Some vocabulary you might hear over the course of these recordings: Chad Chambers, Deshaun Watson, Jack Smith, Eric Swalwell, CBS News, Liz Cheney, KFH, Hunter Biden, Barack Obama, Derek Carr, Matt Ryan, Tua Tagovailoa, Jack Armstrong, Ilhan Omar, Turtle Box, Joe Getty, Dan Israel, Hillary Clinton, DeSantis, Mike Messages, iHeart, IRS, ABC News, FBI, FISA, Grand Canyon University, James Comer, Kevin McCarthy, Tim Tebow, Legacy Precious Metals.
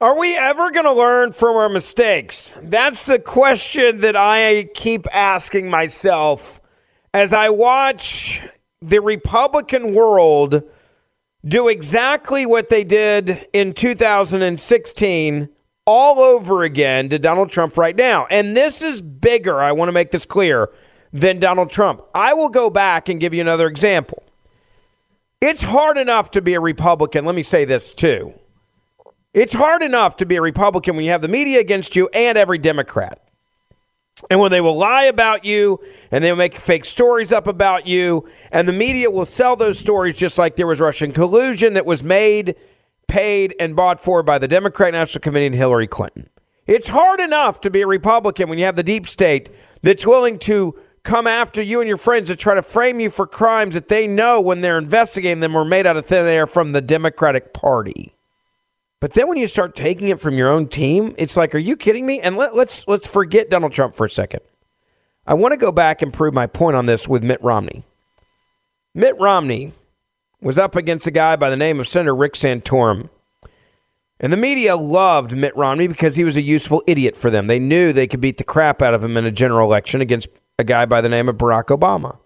Are we ever going to learn from our mistakes? That's the question that I keep asking myself as I watch the Republican world do exactly what they did in 2016 all over again to Donald Trump right now. And this is bigger, I want to make this clear, than Donald Trump. I will go back and give you another example. It's hard enough to be a Republican. Let me say this, too. It's hard enough to be a Republican when you have the media against you and every Democrat. And when they will lie about you and they'll make fake stories up about you and the media will sell those stories just like there was Russian collusion that was made, paid, and bought for by the Democrat National Committee and Hillary Clinton. It's hard enough to be a Republican when you have the deep state that's willing to come after you and your friends to try to frame you for crimes that they know when they're investigating them were made out of thin air from the Democratic Party. But then when you start taking it from your own team, it's like, are you kidding me? And let's forget Donald Trump for a second. I want to go back and prove my point on this with Mitt Romney. Mitt Romney was up against a guy by the name of Senator Rick Santorum. And the media loved Mitt Romney because he was a useful idiot for them. They knew they could beat the crap out of him in a general election against a guy by the name of Barack Obama.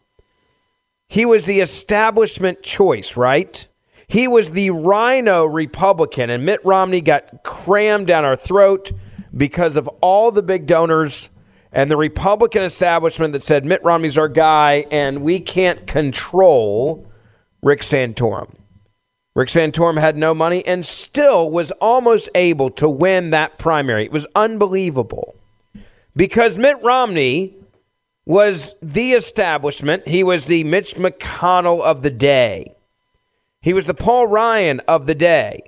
He was the establishment choice, right? He was the rhino Republican, and Mitt Romney got crammed down our throat because of all the big donors and the Republican establishment that said Mitt Romney's our guy, and we can't control Rick Santorum. Rick Santorum had no money and still was almost able to win that primary. It was unbelievable because Mitt Romney was the establishment. He was the Mitch McConnell of the day. He was the Paul Ryan of the day.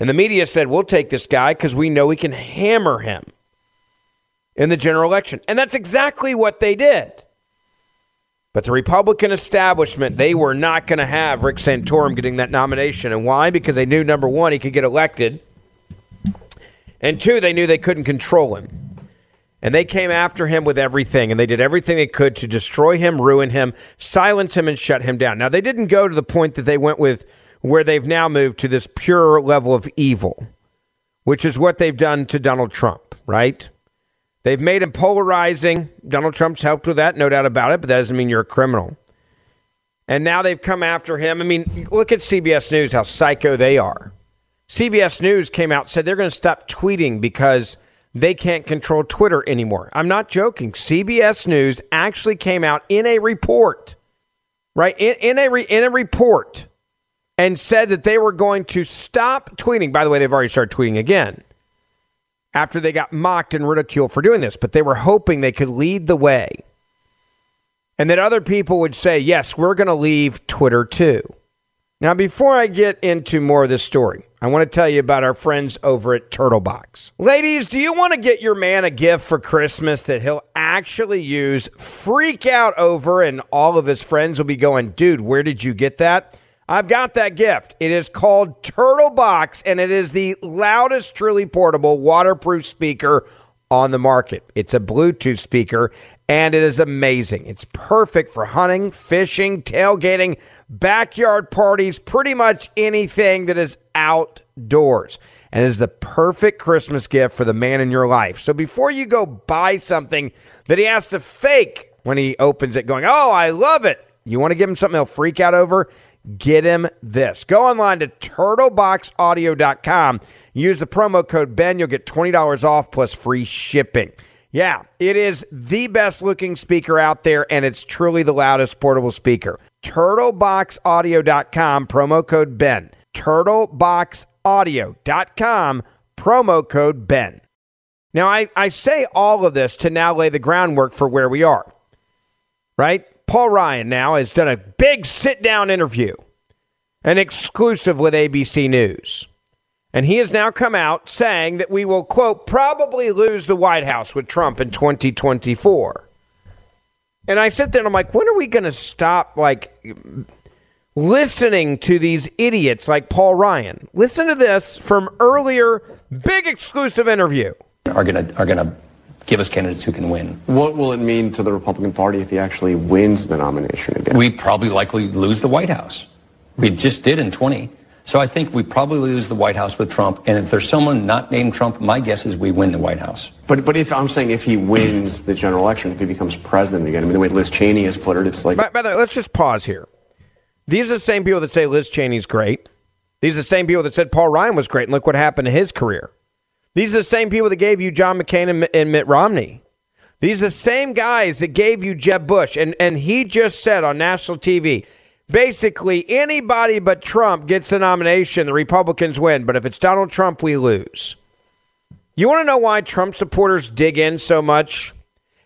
And the media said, we'll take this guy because we know we can hammer him in the general election. And that's exactly what they did. But the Republican establishment, they were not going to have Rick Santorum getting that nomination. And why? Because they knew, number one, he could get elected. And two, they knew they couldn't control him. And they came after him with everything, and they did everything they could to destroy him, ruin him, silence him, and shut him down. Now, they didn't go to the point that they went with where they've now moved to this pure level of evil, which is what they've done to Donald Trump, right? They've made him polarizing. Donald Trump's helped with that, no doubt about it, but that doesn't mean you're a criminal. And now they've come after him. I mean, look at CBS News, how psycho they are. CBS News came out and said they're going to stop tweeting because they can't control Twitter anymore. I'm not joking. CBS News actually came out in a report, right? In a report and said that they were going to stop tweeting. By the way, they've already started tweeting again after they got mocked and ridiculed for doing this, but they were hoping they could lead the way and that other people would say, yes, we're going to leave Twitter too. Now, before I get into more of this story, I want to tell you about our friends over at Turtle Box. Ladies, do you want to get your man a gift for Christmas that he'll actually use, freak out over, and all of his friends will be going, dude, where did you get that? I've got that gift. It is called Turtle Box, and it is the loudest, truly portable, waterproof speaker on the market. It's a Bluetooth speaker, and it is amazing. It's perfect for hunting, fishing, tailgating, backyard parties, pretty much anything that is outdoors, and is the perfect Christmas gift for the man in your life. So before you go buy something that he has to fake when he opens it going, oh, I love it, you want to give him something he'll freak out over, get him this. Go online to TurtleBoxAudio.com. Use the promo code Ben. You'll get $20 off plus free shipping. Yeah, it is the best-looking speaker out there, and it's truly the loudest portable speaker. TurtleBoxAudio.com, promo code Ben. TurtleBoxAudio.com, promo code Ben. Now, I say all of this to now lay the groundwork for where we are, right? Paul Ryan now has done a big sit-down interview, an exclusive with ABC News. And he has now come out saying that we will, quote, probably lose the White House with Trump in 2024. And I sit there and I'm like, when are we going to stop, listening to these idiots like Paul Ryan? Listen to this from earlier, big exclusive interview. Are going to give us candidates who can win. What will it mean to the Republican Party if he actually wins the nomination again? We probably likely lose the White House. We just did in 20. So I think we probably lose the White House with Trump. And if there's someone not named Trump, my guess is we win the White House. But if I'm saying if he wins the general election, if he becomes president again, I mean, the way Liz Cheney has put it, it's like... By the way, let's just pause here. These are the same people that say Liz Cheney's great. These are the same people that said Paul Ryan was great. And look what happened to his career. These are the same people that gave you John McCain and Mitt Romney. These are the same guys that gave you Jeb Bush. And he just said on national TV... Basically, anybody but Trump gets the nomination, the Republicans win. But if it's Donald Trump, we lose. You want to know why Trump supporters dig in so much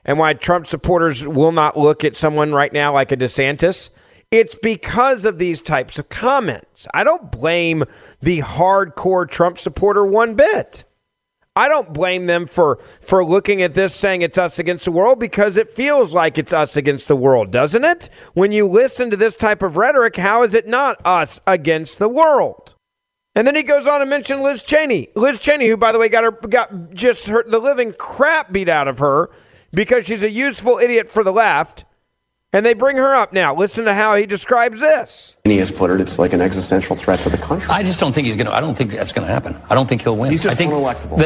and why Trump supporters will not look at someone right now like a DeSantis? It's because of these types of comments. I don't blame the hardcore Trump supporter one bit. I don't blame them for looking at this saying it's us against the world, because it feels like it's us against the world, doesn't it? When you listen to this type of rhetoric, how is it not us against the world? And then he goes on to mention Liz Cheney. Liz Cheney, who, by the way, got the living crap beat out of her because she's a useful idiot for the left. And they bring her up now. Listen to how he describes this. And he has put it, it's like an existential threat to the country. I just don't think I don't think that's going to happen. I don't think he'll win. He's just unelectable.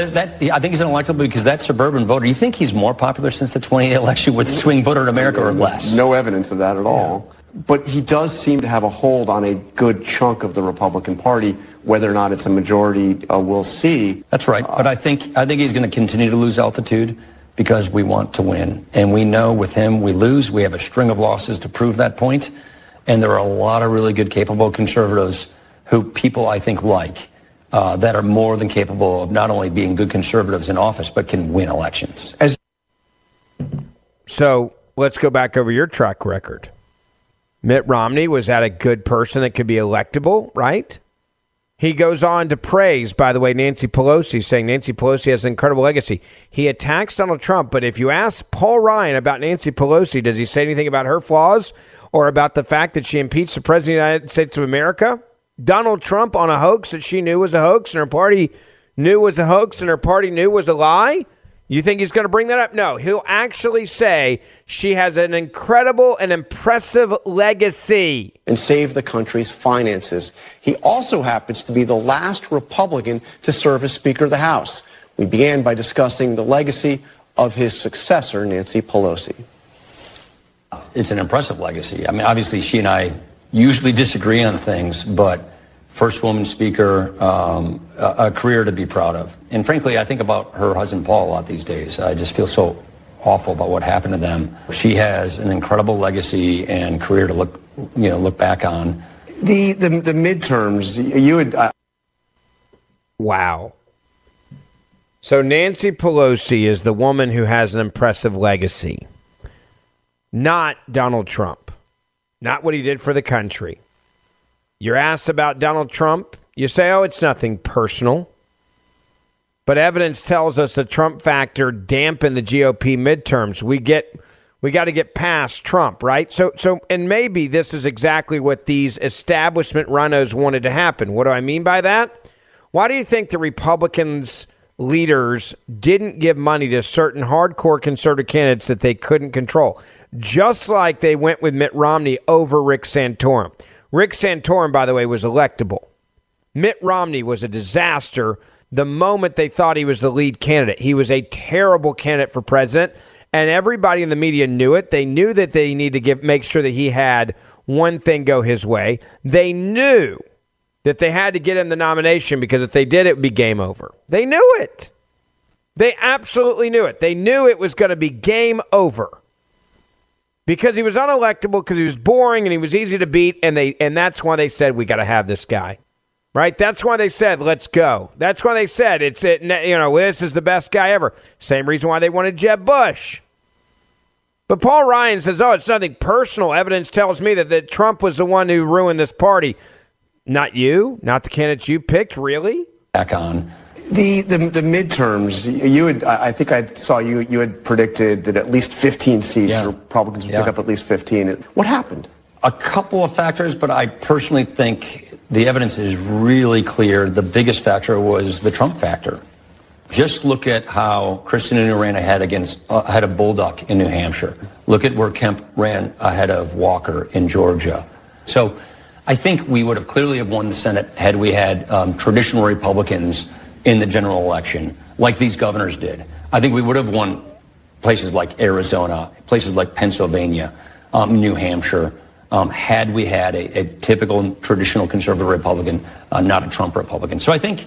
I think he's unelectable because that suburban voter, you think he's more popular since the 2018 election with the swing voter in America or less? No evidence of that at all. But he does seem to have a hold on a good chunk of the Republican Party. Whether or not it's a majority, we'll see. That's right. But I think he's going to continue to lose altitude, because we want to win. And we know with him we lose. We have a string of losses to prove that point. And there are a lot of really good, capable conservatives who people I think like, that are more than capable of not only being good conservatives in office, but can win elections. So let's go back over your track record. Mitt Romney, was that a good person that could be electable, right? He goes on to praise, by the way, Nancy Pelosi, saying Nancy Pelosi has an incredible legacy. He attacks Donald Trump, but if you ask Paul Ryan about Nancy Pelosi, does he say anything about her flaws or about the fact that she impeached the president of the United States of America? Donald Trump on a hoax that she knew was a hoax and her party knew was a hoax and her party knew was a lie? You think he's going to bring that up? No, he'll actually say she has an incredible and impressive legacy. And save the country's finances. He also happens to be the last Republican to serve as Speaker of the House. We began by discussing the legacy of his successor, Nancy Pelosi. It's an impressive legacy. I mean, obviously, she and I usually disagree on things, but first woman speaker, a career to be proud of. And frankly, I think about her husband, Paul, a lot these days. I just feel so awful about what happened to them. She has an incredible legacy and career to look back on. The midterms, you would... Wow. So Nancy Pelosi is the woman who has an impressive legacy. Not Donald Trump. Not what he did for the country. You're asked about Donald Trump. You say, oh, it's nothing personal. But evidence tells us the Trump factor dampened the GOP midterms. We got to get past Trump, right? So, and maybe this is exactly what these establishment rhinos wanted to happen. What do I mean by that? Why do you think the Republicans leaders didn't give money to certain hardcore conservative candidates that they couldn't control? Just like they went with Mitt Romney over Rick Santorum. Rick Santorum, by the way, was electable. Mitt Romney was a disaster the moment they thought he was the lead candidate. He was a terrible candidate for president, and everybody in the media knew it. They knew that they needed to make sure that he had one thing go his way. They knew that they had to get him the nomination because if they did, it would be game over. They knew it. They absolutely knew it. They knew it was going to be game over because he was unelectable, because he was boring and he was easy to beat. And that's why they said, we got to have this guy. Right. That's why they said, let's go. That's why they said it. You know, this is the best guy ever. Same reason why they wanted Jeb Bush. But Paul Ryan says, oh, it's nothing personal. Evidence tells me that Trump was the one who ruined this party. Not you, not the candidates you picked, really? Back on. The midterms, you had, I think I saw you had predicted that at least 15 seats, yeah. Republicans would pick up at least 15. What happened? A couple of factors, but I personally think the evidence is really clear. The biggest factor was the Trump factor. Just look at how Kristin ran ahead of Bullock in New Hampshire. Look at where Kemp ran ahead of Walker in Georgia. So I think we would have clearly have won the Senate had we had traditional Republicans in the general election, like these governors did. I think we would have won places like Arizona, places like Pennsylvania, New Hampshire, had we had a typical traditional conservative Republican, not a Trump Republican. So I think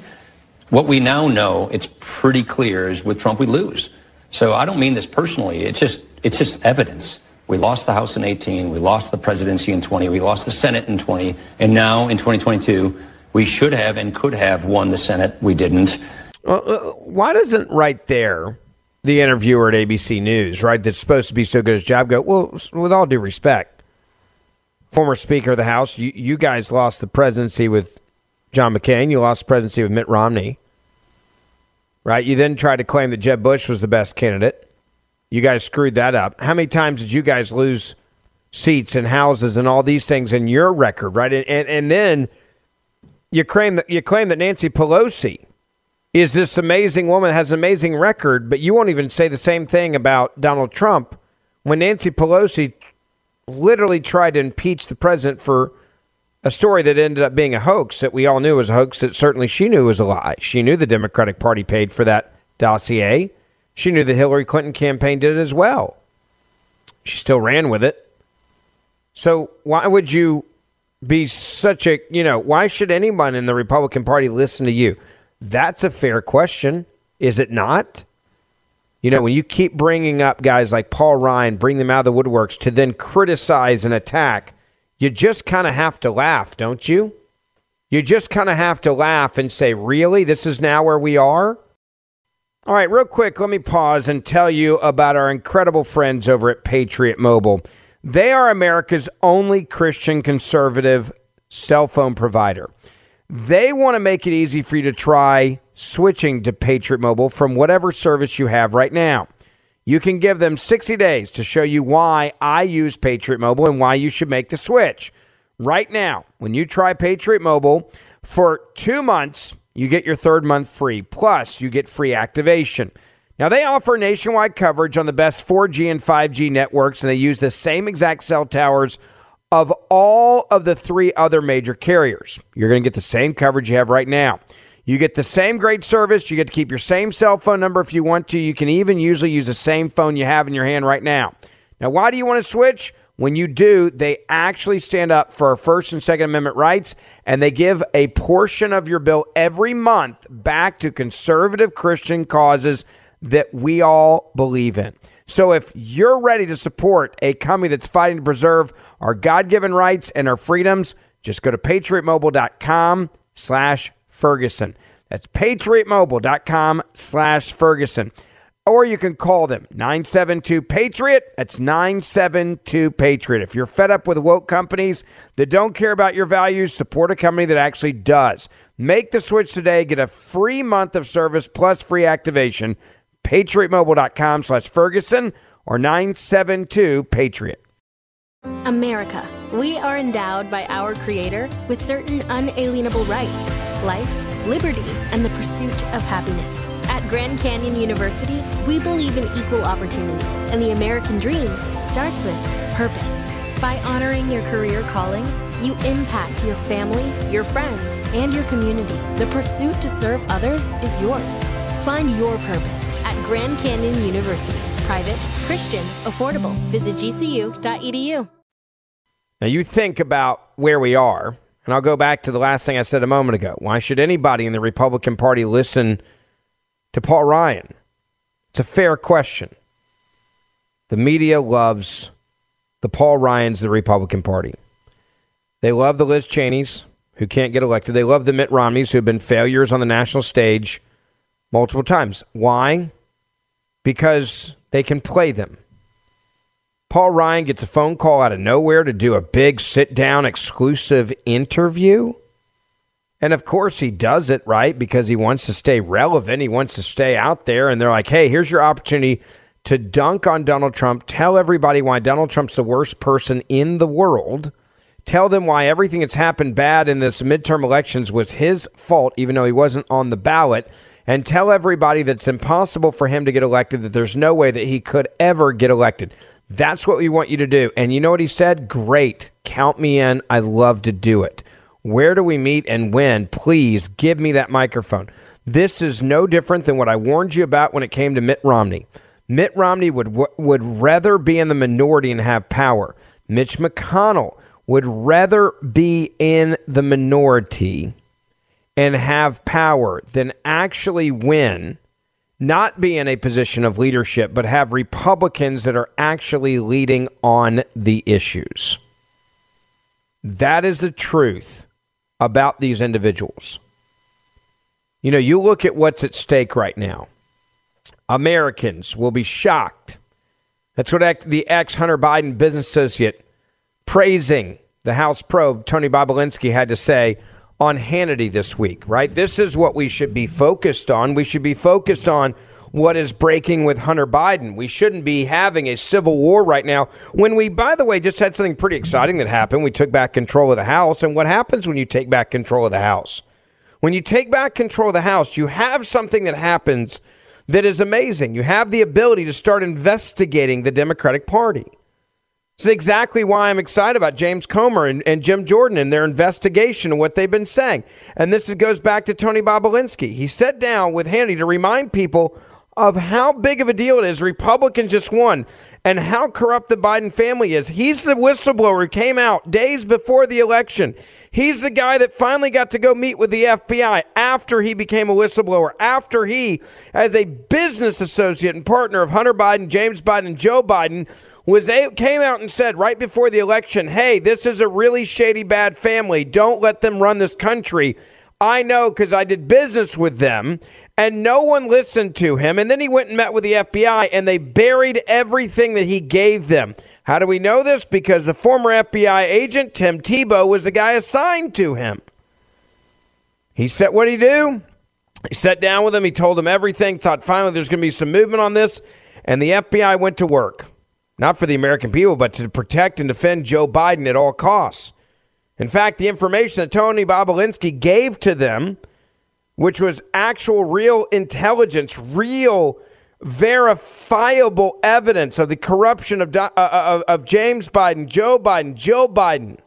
what we now know, it's pretty clear, is with Trump we lose. So I don't mean this personally. It's just evidence. We lost the House in 2018. We lost the presidency in 2020. We lost the Senate in 2020. And now in 2022, we should have and could have won the Senate. We didn't. Well, why doesn't right there the interviewer at ABC News, right, that's supposed to be so good at his job, go, well, with all due respect, former Speaker of the House, you guys lost the presidency with John McCain. You lost the presidency with Mitt Romney. Right? You then tried to claim that Jeb Bush was the best candidate. You guys screwed that up. How many times did you guys lose seats and houses and all these things in your record, right? And then you claim that Nancy Pelosi is this amazing woman, has an amazing record, but you won't even say the same thing about Donald Trump when Nancy Pelosi literally tried to impeach the president for a story that ended up being a hoax that we all knew was a hoax, that certainly she knew was a lie. She knew the Democratic Party paid for that dossier. She knew the Hillary Clinton campaign did it as well. She still ran with it. So why would you be such a, why should anyone in the Republican Party listen to you? That's a fair question. Is it not? When you keep bringing up guys like Paul Ryan, bring them out of the woodworks to then criticize and attack, you just kind of have to laugh, don't you? You just kind of have to laugh and say, really? This is now where we are? All right, real quick, let me pause and tell you about our incredible friends over at Patriot Mobile. They are America's only Christian conservative cell phone provider. They want to make it easy for you to try switching to Patriot Mobile from whatever service you have right now. You can give them 60 days to show you why I use Patriot Mobile and why you should make the switch. Right now, when you try Patriot Mobile for 2 months, you get your third month free, plus you get free activation. Now, they offer nationwide coverage on the best 4G and 5G networks, and they use the same exact cell towers of all of the three other major carriers. You're going to get the same coverage you have right now. You get the same great service. You get to keep your same cell phone number if you want to. You can even usually use the same phone you have in your hand right now. Now, why do you want to switch? When you do, they actually stand up for our First and Second Amendment rights, and they give a portion of your bill every month back to conservative Christian causes that we all believe in. So if you're ready to support a company that's fighting to preserve our God-given rights and our freedoms, just go to PatriotMobile.com/Ferguson. That's PatriotMobile.com/Ferguson. Or you can call them, 972-PATRIOT. That's 972-PATRIOT. If you're fed up with woke companies that don't care about your values, support a company that actually does. Make the switch today. Get a free month of service plus free activation. PatriotMobile.com/Ferguson or 972-PATRIOT. America, we are endowed by our Creator with certain unalienable rights, life, liberty, and the pursuit of happiness. At Grand Canyon University, we believe in equal opportunity, and the American dream starts with purpose. By honoring your career calling, you impact your family, your friends, and your community. The pursuit to serve others is yours. Find your purpose at Grand Canyon University. Private, Christian, affordable. Visit gcu.edu. Now, you think about where we are, and I'll go back to the last thing I said a moment ago. Why should anybody in the Republican Party listen to Paul Ryan? It's a fair question. The media loves the Paul Ryans, the Republican Party. They love the Liz Cheneys, who can't get elected. They love the Mitt Romneys, who have been failures on the national stage multiple times. Why? Because they can play them. Paul Ryan gets a phone call out of nowhere to do a big sit-down exclusive interview. And of course he does it, right? Because he wants to stay relevant. He wants to stay out there. And they're like, hey, here's your opportunity to dunk on Donald Trump. Tell everybody why Donald Trump's the worst person in the world. Tell them why everything that's happened bad in this midterm elections was his fault, even though he wasn't on the ballot. And tell everybody that it's impossible for him to get elected, that there's no way that he could ever get elected. That's what we want you to do. And you know what he said? Great. Count me in. I love to do it. Where do we meet and when? Please give me that microphone. This is no different than what I warned you about when it came to Mitt Romney. Mitt Romney would rather be in the minority and have power. Mitch McConnell would rather be in the minority and have power than actually win, not be in a position of leadership, but have Republicans that are actually leading on the issues. That is the truth about these individuals. You know, you look at what's at stake right now. Americans will be shocked. That's what the ex-Hunter Biden business associate praising the House probe, Tony Bobulinski, had to say on Hannity this week, right? This is what we should be focused on. We should be focused on what is breaking with Hunter Biden. We shouldn't be having a civil war right now when we, by the way, just had something pretty exciting that happened. We took back control of the House. And what happens when you take back control of the House? When you take back control of the House, you have something that happens that is amazing. You have the ability to start investigating the Democratic Party. This is exactly why I'm excited about James Comer and Jim Jordan and their investigation and what they've been saying. And this goes back to Tony Bobulinski. He sat down with Hannity to remind people of how big of a deal it is Republicans just won and how corrupt the Biden family is. He's the whistleblower who came out days before the election. He's the guy that finally got to go meet with the FBI after he became a whistleblower, after he, as a business associate and partner of Hunter Biden, James Biden, Joe Biden, came out and said right before the election, hey, this is a really shady, bad family. Don't let them run this country. I know because I did business with them, and no one listened to him. And then he went and met with the FBI, and they buried everything that he gave them. How do we know this? Because the former FBI agent, Tim Tebow, was the guy assigned to him. He said, what'd he do? He sat down with him. He told him everything, thought finally there's going to be some movement on this, and the FBI went to work. Not for the American people, but to protect and defend Joe Biden at all costs. In fact, the information that Tony Bobulinski gave to them, which was actual real intelligence, real verifiable evidence of the corruption of James Biden, Joe Biden,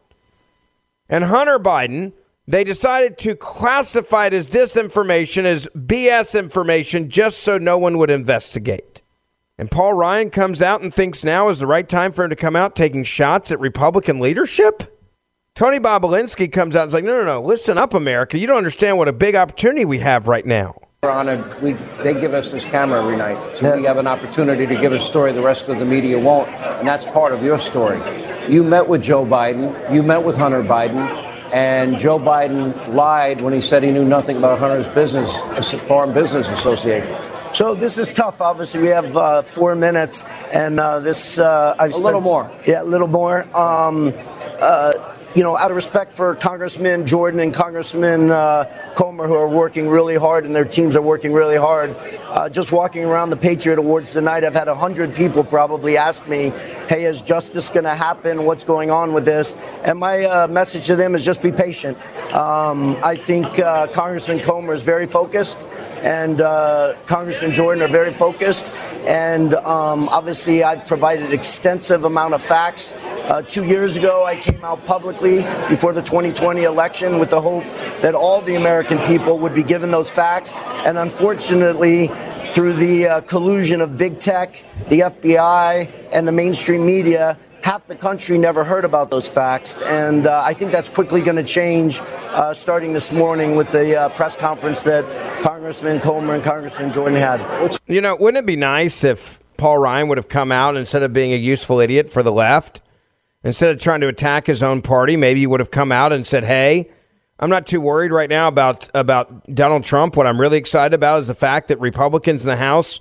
and Hunter Biden, they decided to classify it as disinformation, as BS information, just so no one would investigate. And Paul Ryan comes out and thinks now is the right time for him to come out taking shots at Republican leadership? Tony Bobulinski comes out and is like, no, listen up, America. You don't understand what a big opportunity we have right now. We're honored. They give us this camera every night. So we have an opportunity to give a story the rest of the media won't. And that's part of your story. You met with Joe Biden. You met with Hunter Biden. And Joe Biden lied when he said he knew nothing about Hunter's business, Foreign Business Association. So this is tough. Obviously, we have 4 minutes, and this I've spent a little more. Yeah, a little more. You know, out of respect for Congressman Jordan and Congressman Comer, who are working really hard, and their teams are working really hard. Just walking around the Patriot Awards tonight, I've had 100 people probably ask me, hey, is justice going to happen? What's going on with this? And my message to them is just be patient. I think Congressman Comer is very focused, and Congressman Jordan are very focused. And obviously, I've provided extensive amount of facts. 2 years ago, I came out publicly before the 2020 election with the hope that all the American people would be given those facts. And unfortunately, through the collusion of big tech, the FBI, and the mainstream media, half the country never heard about those facts. And I think that's quickly going to change starting this morning with the press conference that Congressman Comer and Congressman Jordan had. You know, wouldn't it be nice if Paul Ryan would have come out instead of being a useful idiot for the left, instead of trying to attack his own party, maybe he would have come out and said, hey, I'm not too worried right now about Donald Trump. What I'm really excited about is the fact that Republicans in the House,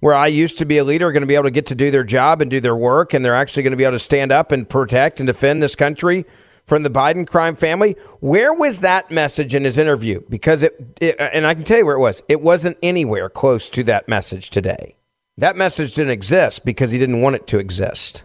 where I used to be a leader, are going to be able to get to do their job and do their work. And they're actually going to be able to stand up and protect and defend this country from the Biden crime family. Where was that message in his interview? Because and I can tell you where it was. It wasn't anywhere close to that message today. That message didn't exist because he didn't want it to exist.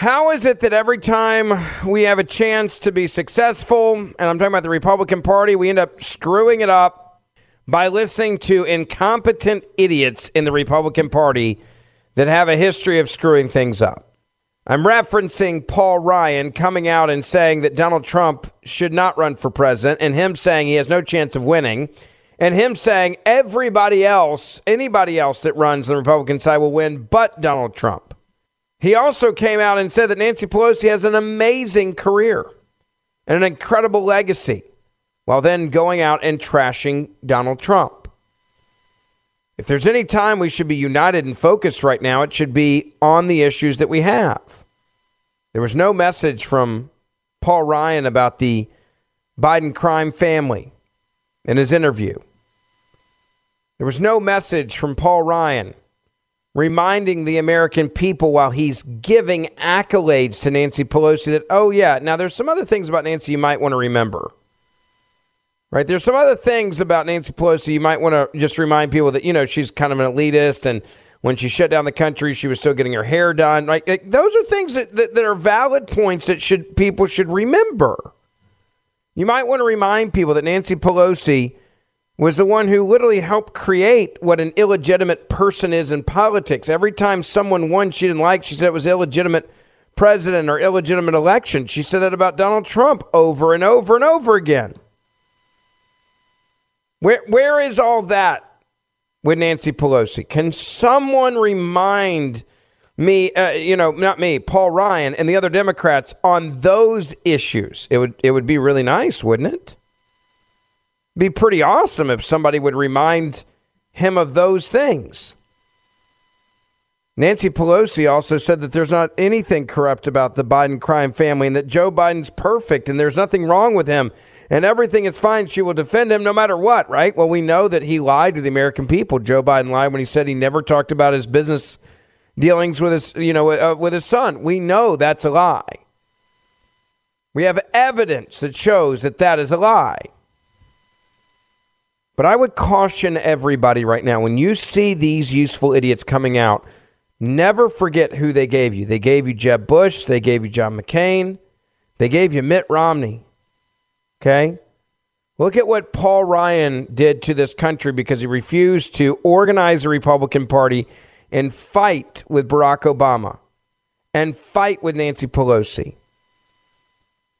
How is it that every time we have a chance to be successful, and I'm talking about the Republican Party, we end up screwing it up by listening to incompetent idiots in the Republican Party that have a history of screwing things up? I'm referencing Paul Ryan coming out and saying that Donald Trump should not run for president, and him saying he has no chance of winning, and him saying everybody else, anybody else that runs the Republican side will win but Donald Trump. He also came out and said that Nancy Pelosi has an amazing career and an incredible legacy, while then going out and trashing Donald Trump. If there's any time we should be united and focused right now, it should be on the issues that we have. There was no message from Paul Ryan about the Biden crime family in his interview. There was no message from Paul Ryan reminding the American people, while he's giving accolades to Nancy Pelosi, that, oh, yeah, now there's some other things about Nancy you might want to remember. Right? There's some other things about Nancy Pelosi you might want to just remind people that, you know, she's kind of an elitist, and when she shut down the country, she was still getting her hair done. Right? Like, those are things that are valid points that people should remember. You might want to remind people that Nancy Pelosi was the one who literally helped create what an illegitimate person is in politics. Every time someone won she didn't like, she said it was illegitimate president or illegitimate election. She said that about Donald Trump over and over and over again. Where is all that with Nancy Pelosi? Can someone remind me, Paul Ryan and the other Democrats on those issues? It would be really nice, wouldn't it? Be pretty awesome if somebody would remind him of those things. Nancy Pelosi also said that there's not anything corrupt about the Biden crime family, and that Joe Biden's perfect and there's nothing wrong with him and everything is fine. She will defend him no matter what, right? Well, we know that he lied to the American people. Joe Biden lied when he said he never talked about his business dealings with his, with his son. We know that's a lie. We have evidence that shows that is a lie. But I would caution everybody right now, when you see these useful idiots coming out, never forget who they gave you. They gave you Jeb Bush. They gave you John McCain. They gave you Mitt Romney. Okay? Look at what Paul Ryan did to this country because he refused to organize the Republican Party and fight with Barack Obama and fight with Nancy Pelosi.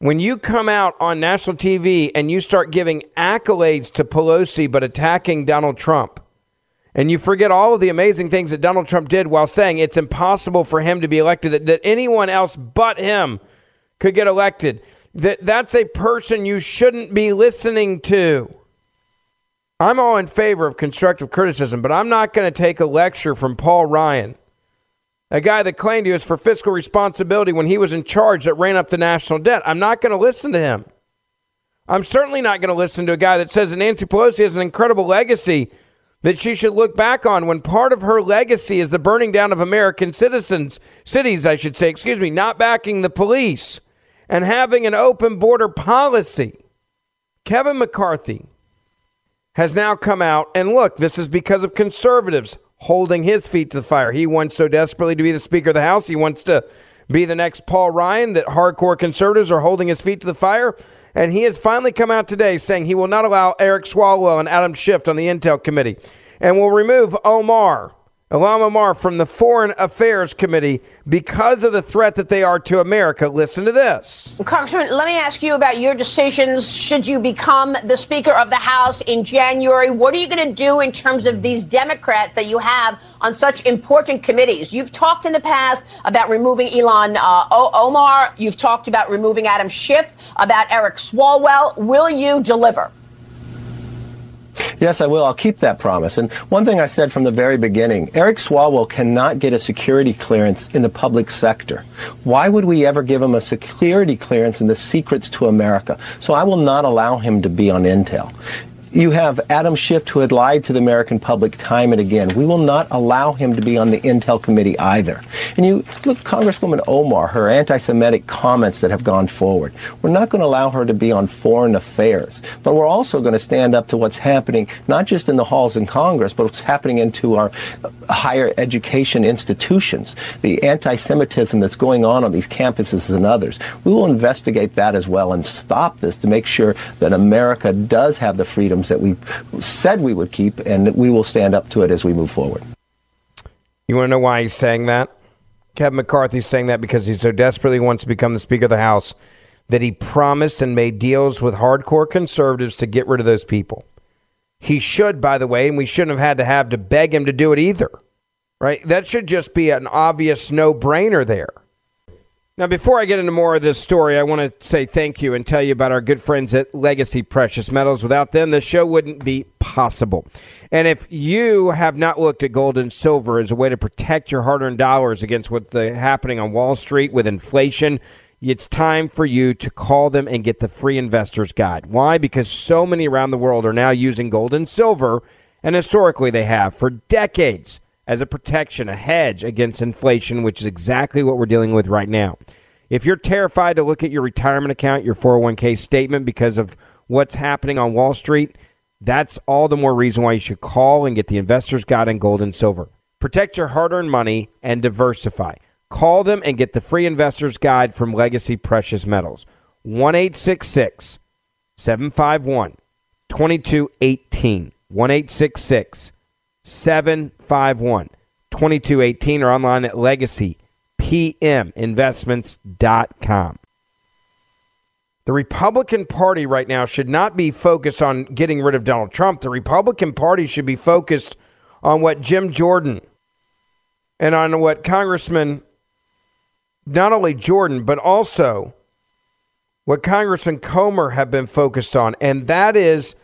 When you come out on national TV and you start giving accolades to Pelosi but attacking Donald Trump, and you forget all of the amazing things that Donald Trump did while saying it's impossible for him to be elected, that anyone else but him could get elected, that's a person you shouldn't be listening to. I'm all in favor of constructive criticism, but I'm not going to take a lecture from Paul Ryan, a guy that claimed he was for fiscal responsibility when he was in charge that ran up the national debt. I'm not going to listen to him. I'm certainly not going to listen to a guy that says that Nancy Pelosi has an incredible legacy that she should look back on, when part of her legacy is the burning down of American cities, not backing the police and having an open border policy. Kevin McCarthy has now come out, and look, this is because of conservatives, holding his feet to the fire. He wants so desperately to be the Speaker of the House. He wants to be the next Paul Ryan, that hardcore conservatives are holding his feet to the fire. And he has finally come out today saying he will not allow Eric Swalwell and Adam Schiff on the Intel Committee and will remove Ilhan Omar from the Foreign Affairs Committee because of the threat that they are to America. Listen to this. Congressman, let me ask you about your decisions should you become the Speaker of the House in January. What are you going to do in terms of these Democrats that you have on such important committees? You've talked in the past about removing Ilhan Omar. You've talked about removing Adam Schiff, about Eric Swalwell. Will you deliver? Yes, I will. I'll keep that promise. And one thing I said from the very beginning, Eric Swalwell cannot get a security clearance in the public sector. Why would we ever give him a security clearance in the secrets to America? So I will not allow him to be on Intel. You have Adam Schiff, who had lied to the American public time and again. We will not allow him to be on the Intel Committee either. And you look, Congresswoman Omar, her anti-Semitic comments that have gone forward. We're not going to allow her to be on foreign affairs. But we're also going to stand up to what's happening, not just in the halls in Congress, but what's happening into our higher education institutions. The anti-Semitism that's going on these campuses and others. We will investigate that as well and stop this to make sure that America does have the freedoms that we said we would keep, and that we will stand up to it as we move forward. You want to know why he's saying that? Kevin McCarthy's saying that because he so desperately wants to become the Speaker of the House that he promised and made deals with hardcore conservatives to get rid of those people. He should, by the way, and we shouldn't have had to beg him to do it either. Right? That should just be an obvious no-brainer there. Now, before I get into more of this story, I want to say thank you and tell you about our good friends at Legacy Precious Metals. Without them, the show wouldn't be possible. And if you have not looked at gold and silver as a way to protect your hard-earned dollars against what's happening on Wall Street with inflation, it's time for you to call them and get the free investor's guide. Why? Because so many around the world are now using gold and silver, and historically they have for decades, as a protection, a hedge against inflation, which is exactly what we're dealing with right now. If you're terrified to look at your retirement account, your 401k statement because of what's happening on Wall Street, that's all the more reason why you should call and get the investor's guide on gold and silver. Protect your hard-earned money and diversify. Call them and get the free investor's guide from Legacy Precious Metals. 1-866-751-2218. 1-866-751-2218 or online at legacypminvestments.com. The Republican Party right now should not be focused on getting rid of Donald Trump. The Republican Party should be focused on what Jim Jordan and on what Congressman, not only Jordan, but also what Congressman Comer have been focused on, and that is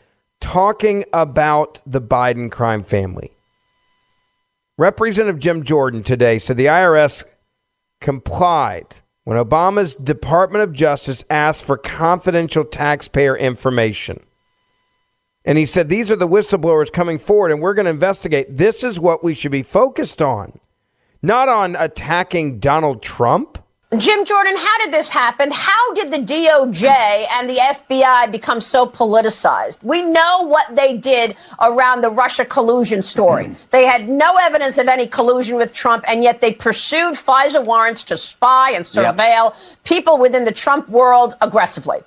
talking about the Biden crime family. Representative Jim Jordan today said the IRS complied when Obama's Department of Justice asked for confidential taxpayer information. And he said, these are the whistleblowers coming forward and we're going to investigate. This is what we should be focused on, not on attacking Donald Trump. Jim Jordan, how did this happen? How did the DOJ and the FBI become so politicized? We know what they did around the Russia collusion story. They had no evidence of any collusion with Trump, and yet they pursued FISA warrants to spy and surveil people within the Trump world aggressively.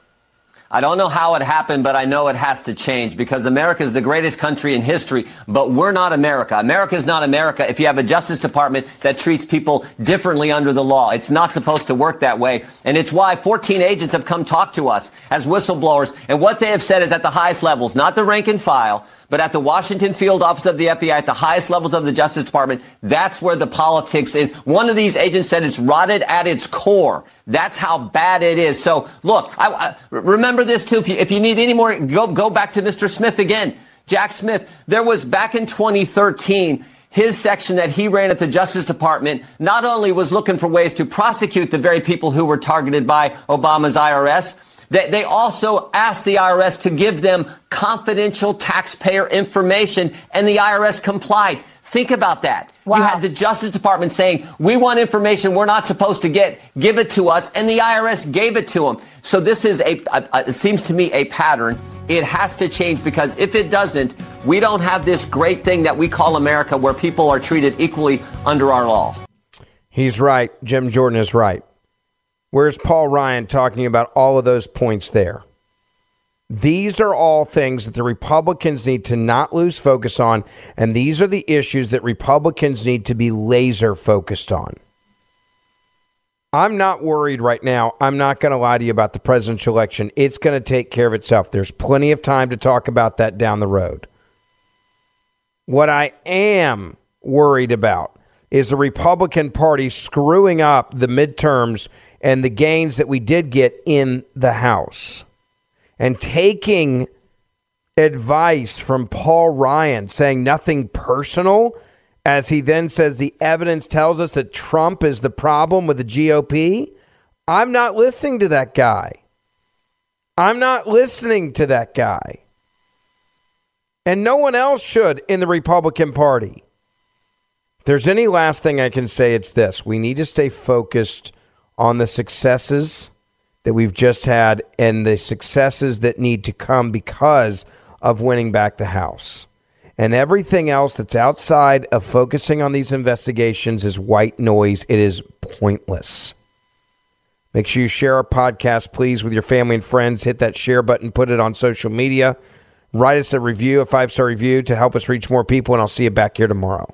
I don't know how it happened, but I know it has to change because America is the greatest country in history, but we're not America. America is not America if you have a Justice Department that treats people differently under the law. It's not supposed to work that way. And it's why 14 agents have come talk to us as whistleblowers. And what they have said is at the highest levels, not the rank and file, but at the Washington field office of the FBI, at the highest levels of the Justice Department, that's where the politics is. One of these agents said it's rotted at its core. That's how bad it is. So, look, I remember this, too. If you need any more, go back to Mr. Smith again. Jack Smith, there was back in 2013, his section that he ran at the Justice Department not only was looking for ways to prosecute the very people who were targeted by Obama's IRS, they also asked the IRS to give them confidential taxpayer information, and the IRS complied. Think about that. Wow. You had the Justice Department saying, we want information we're not supposed to get. Give it to us. And the IRS gave it to them. So this is it seems to me, a pattern. It has to change, because if it doesn't, we don't have this great thing that we call America, where people are treated equally under our law. He's right. Jim Jordan is right. Where's Paul Ryan talking about all of those points there? These are all things that the Republicans need to not lose focus on, and these are the issues that Republicans need to be laser focused on. I'm not worried right now. I'm not going to lie to you about the presidential election. It's going to take care of itself. There's plenty of time to talk about that down the road. What I am worried about is the Republican Party screwing up the midterms and the gains that we did get in the House, and taking advice from Paul Ryan saying nothing personal, as he then says the evidence tells us that Trump is the problem with the GOP. I'm not listening to that guy. I'm not listening to that guy. And no one else should in the Republican Party. If there's any last thing I can say, it's this. We need to stay focused on the successes that we've just had and the successes that need to come because of winning back the House. And everything else that's outside of focusing on these investigations is white noise. It is pointless. Make sure you share our podcast, please, with your family and friends. Hit that share button. Put it on social media. Write us a review, a 5-star review, to help us reach more people. And I'll see you back here tomorrow.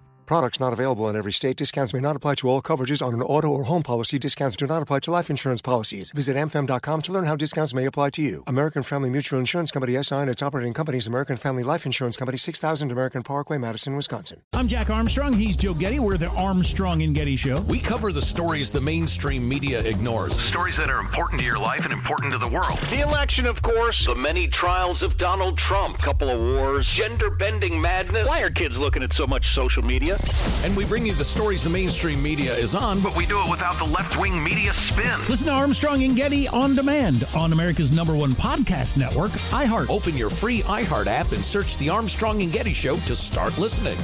Products not available in every state. Discounts may not apply to all coverages on an auto or home policy. Discounts do not apply to life insurance policies. Visit amfam.com to learn how discounts may apply to you. American Family Mutual Insurance Company, S.I. and its operating companies, American Family Life Insurance Company, 6000 American Parkway, Madison, Wisconsin. I'm Jack Armstrong. He's Joe Getty. We're the Armstrong and Getty Show. We cover the stories the mainstream media ignores. The stories that are important to your life and important to the world. The election, of course. The many trials of Donald Trump. Couple of wars. Gender-bending madness. Why are kids looking at so much social media? And we bring you the stories the mainstream media is on, but we do it without the left-wing media spin. Listen to Armstrong and Getty On Demand on America's #1 podcast network, iHeart. Open your free iHeart app and search The Armstrong and Getty Show to start listening.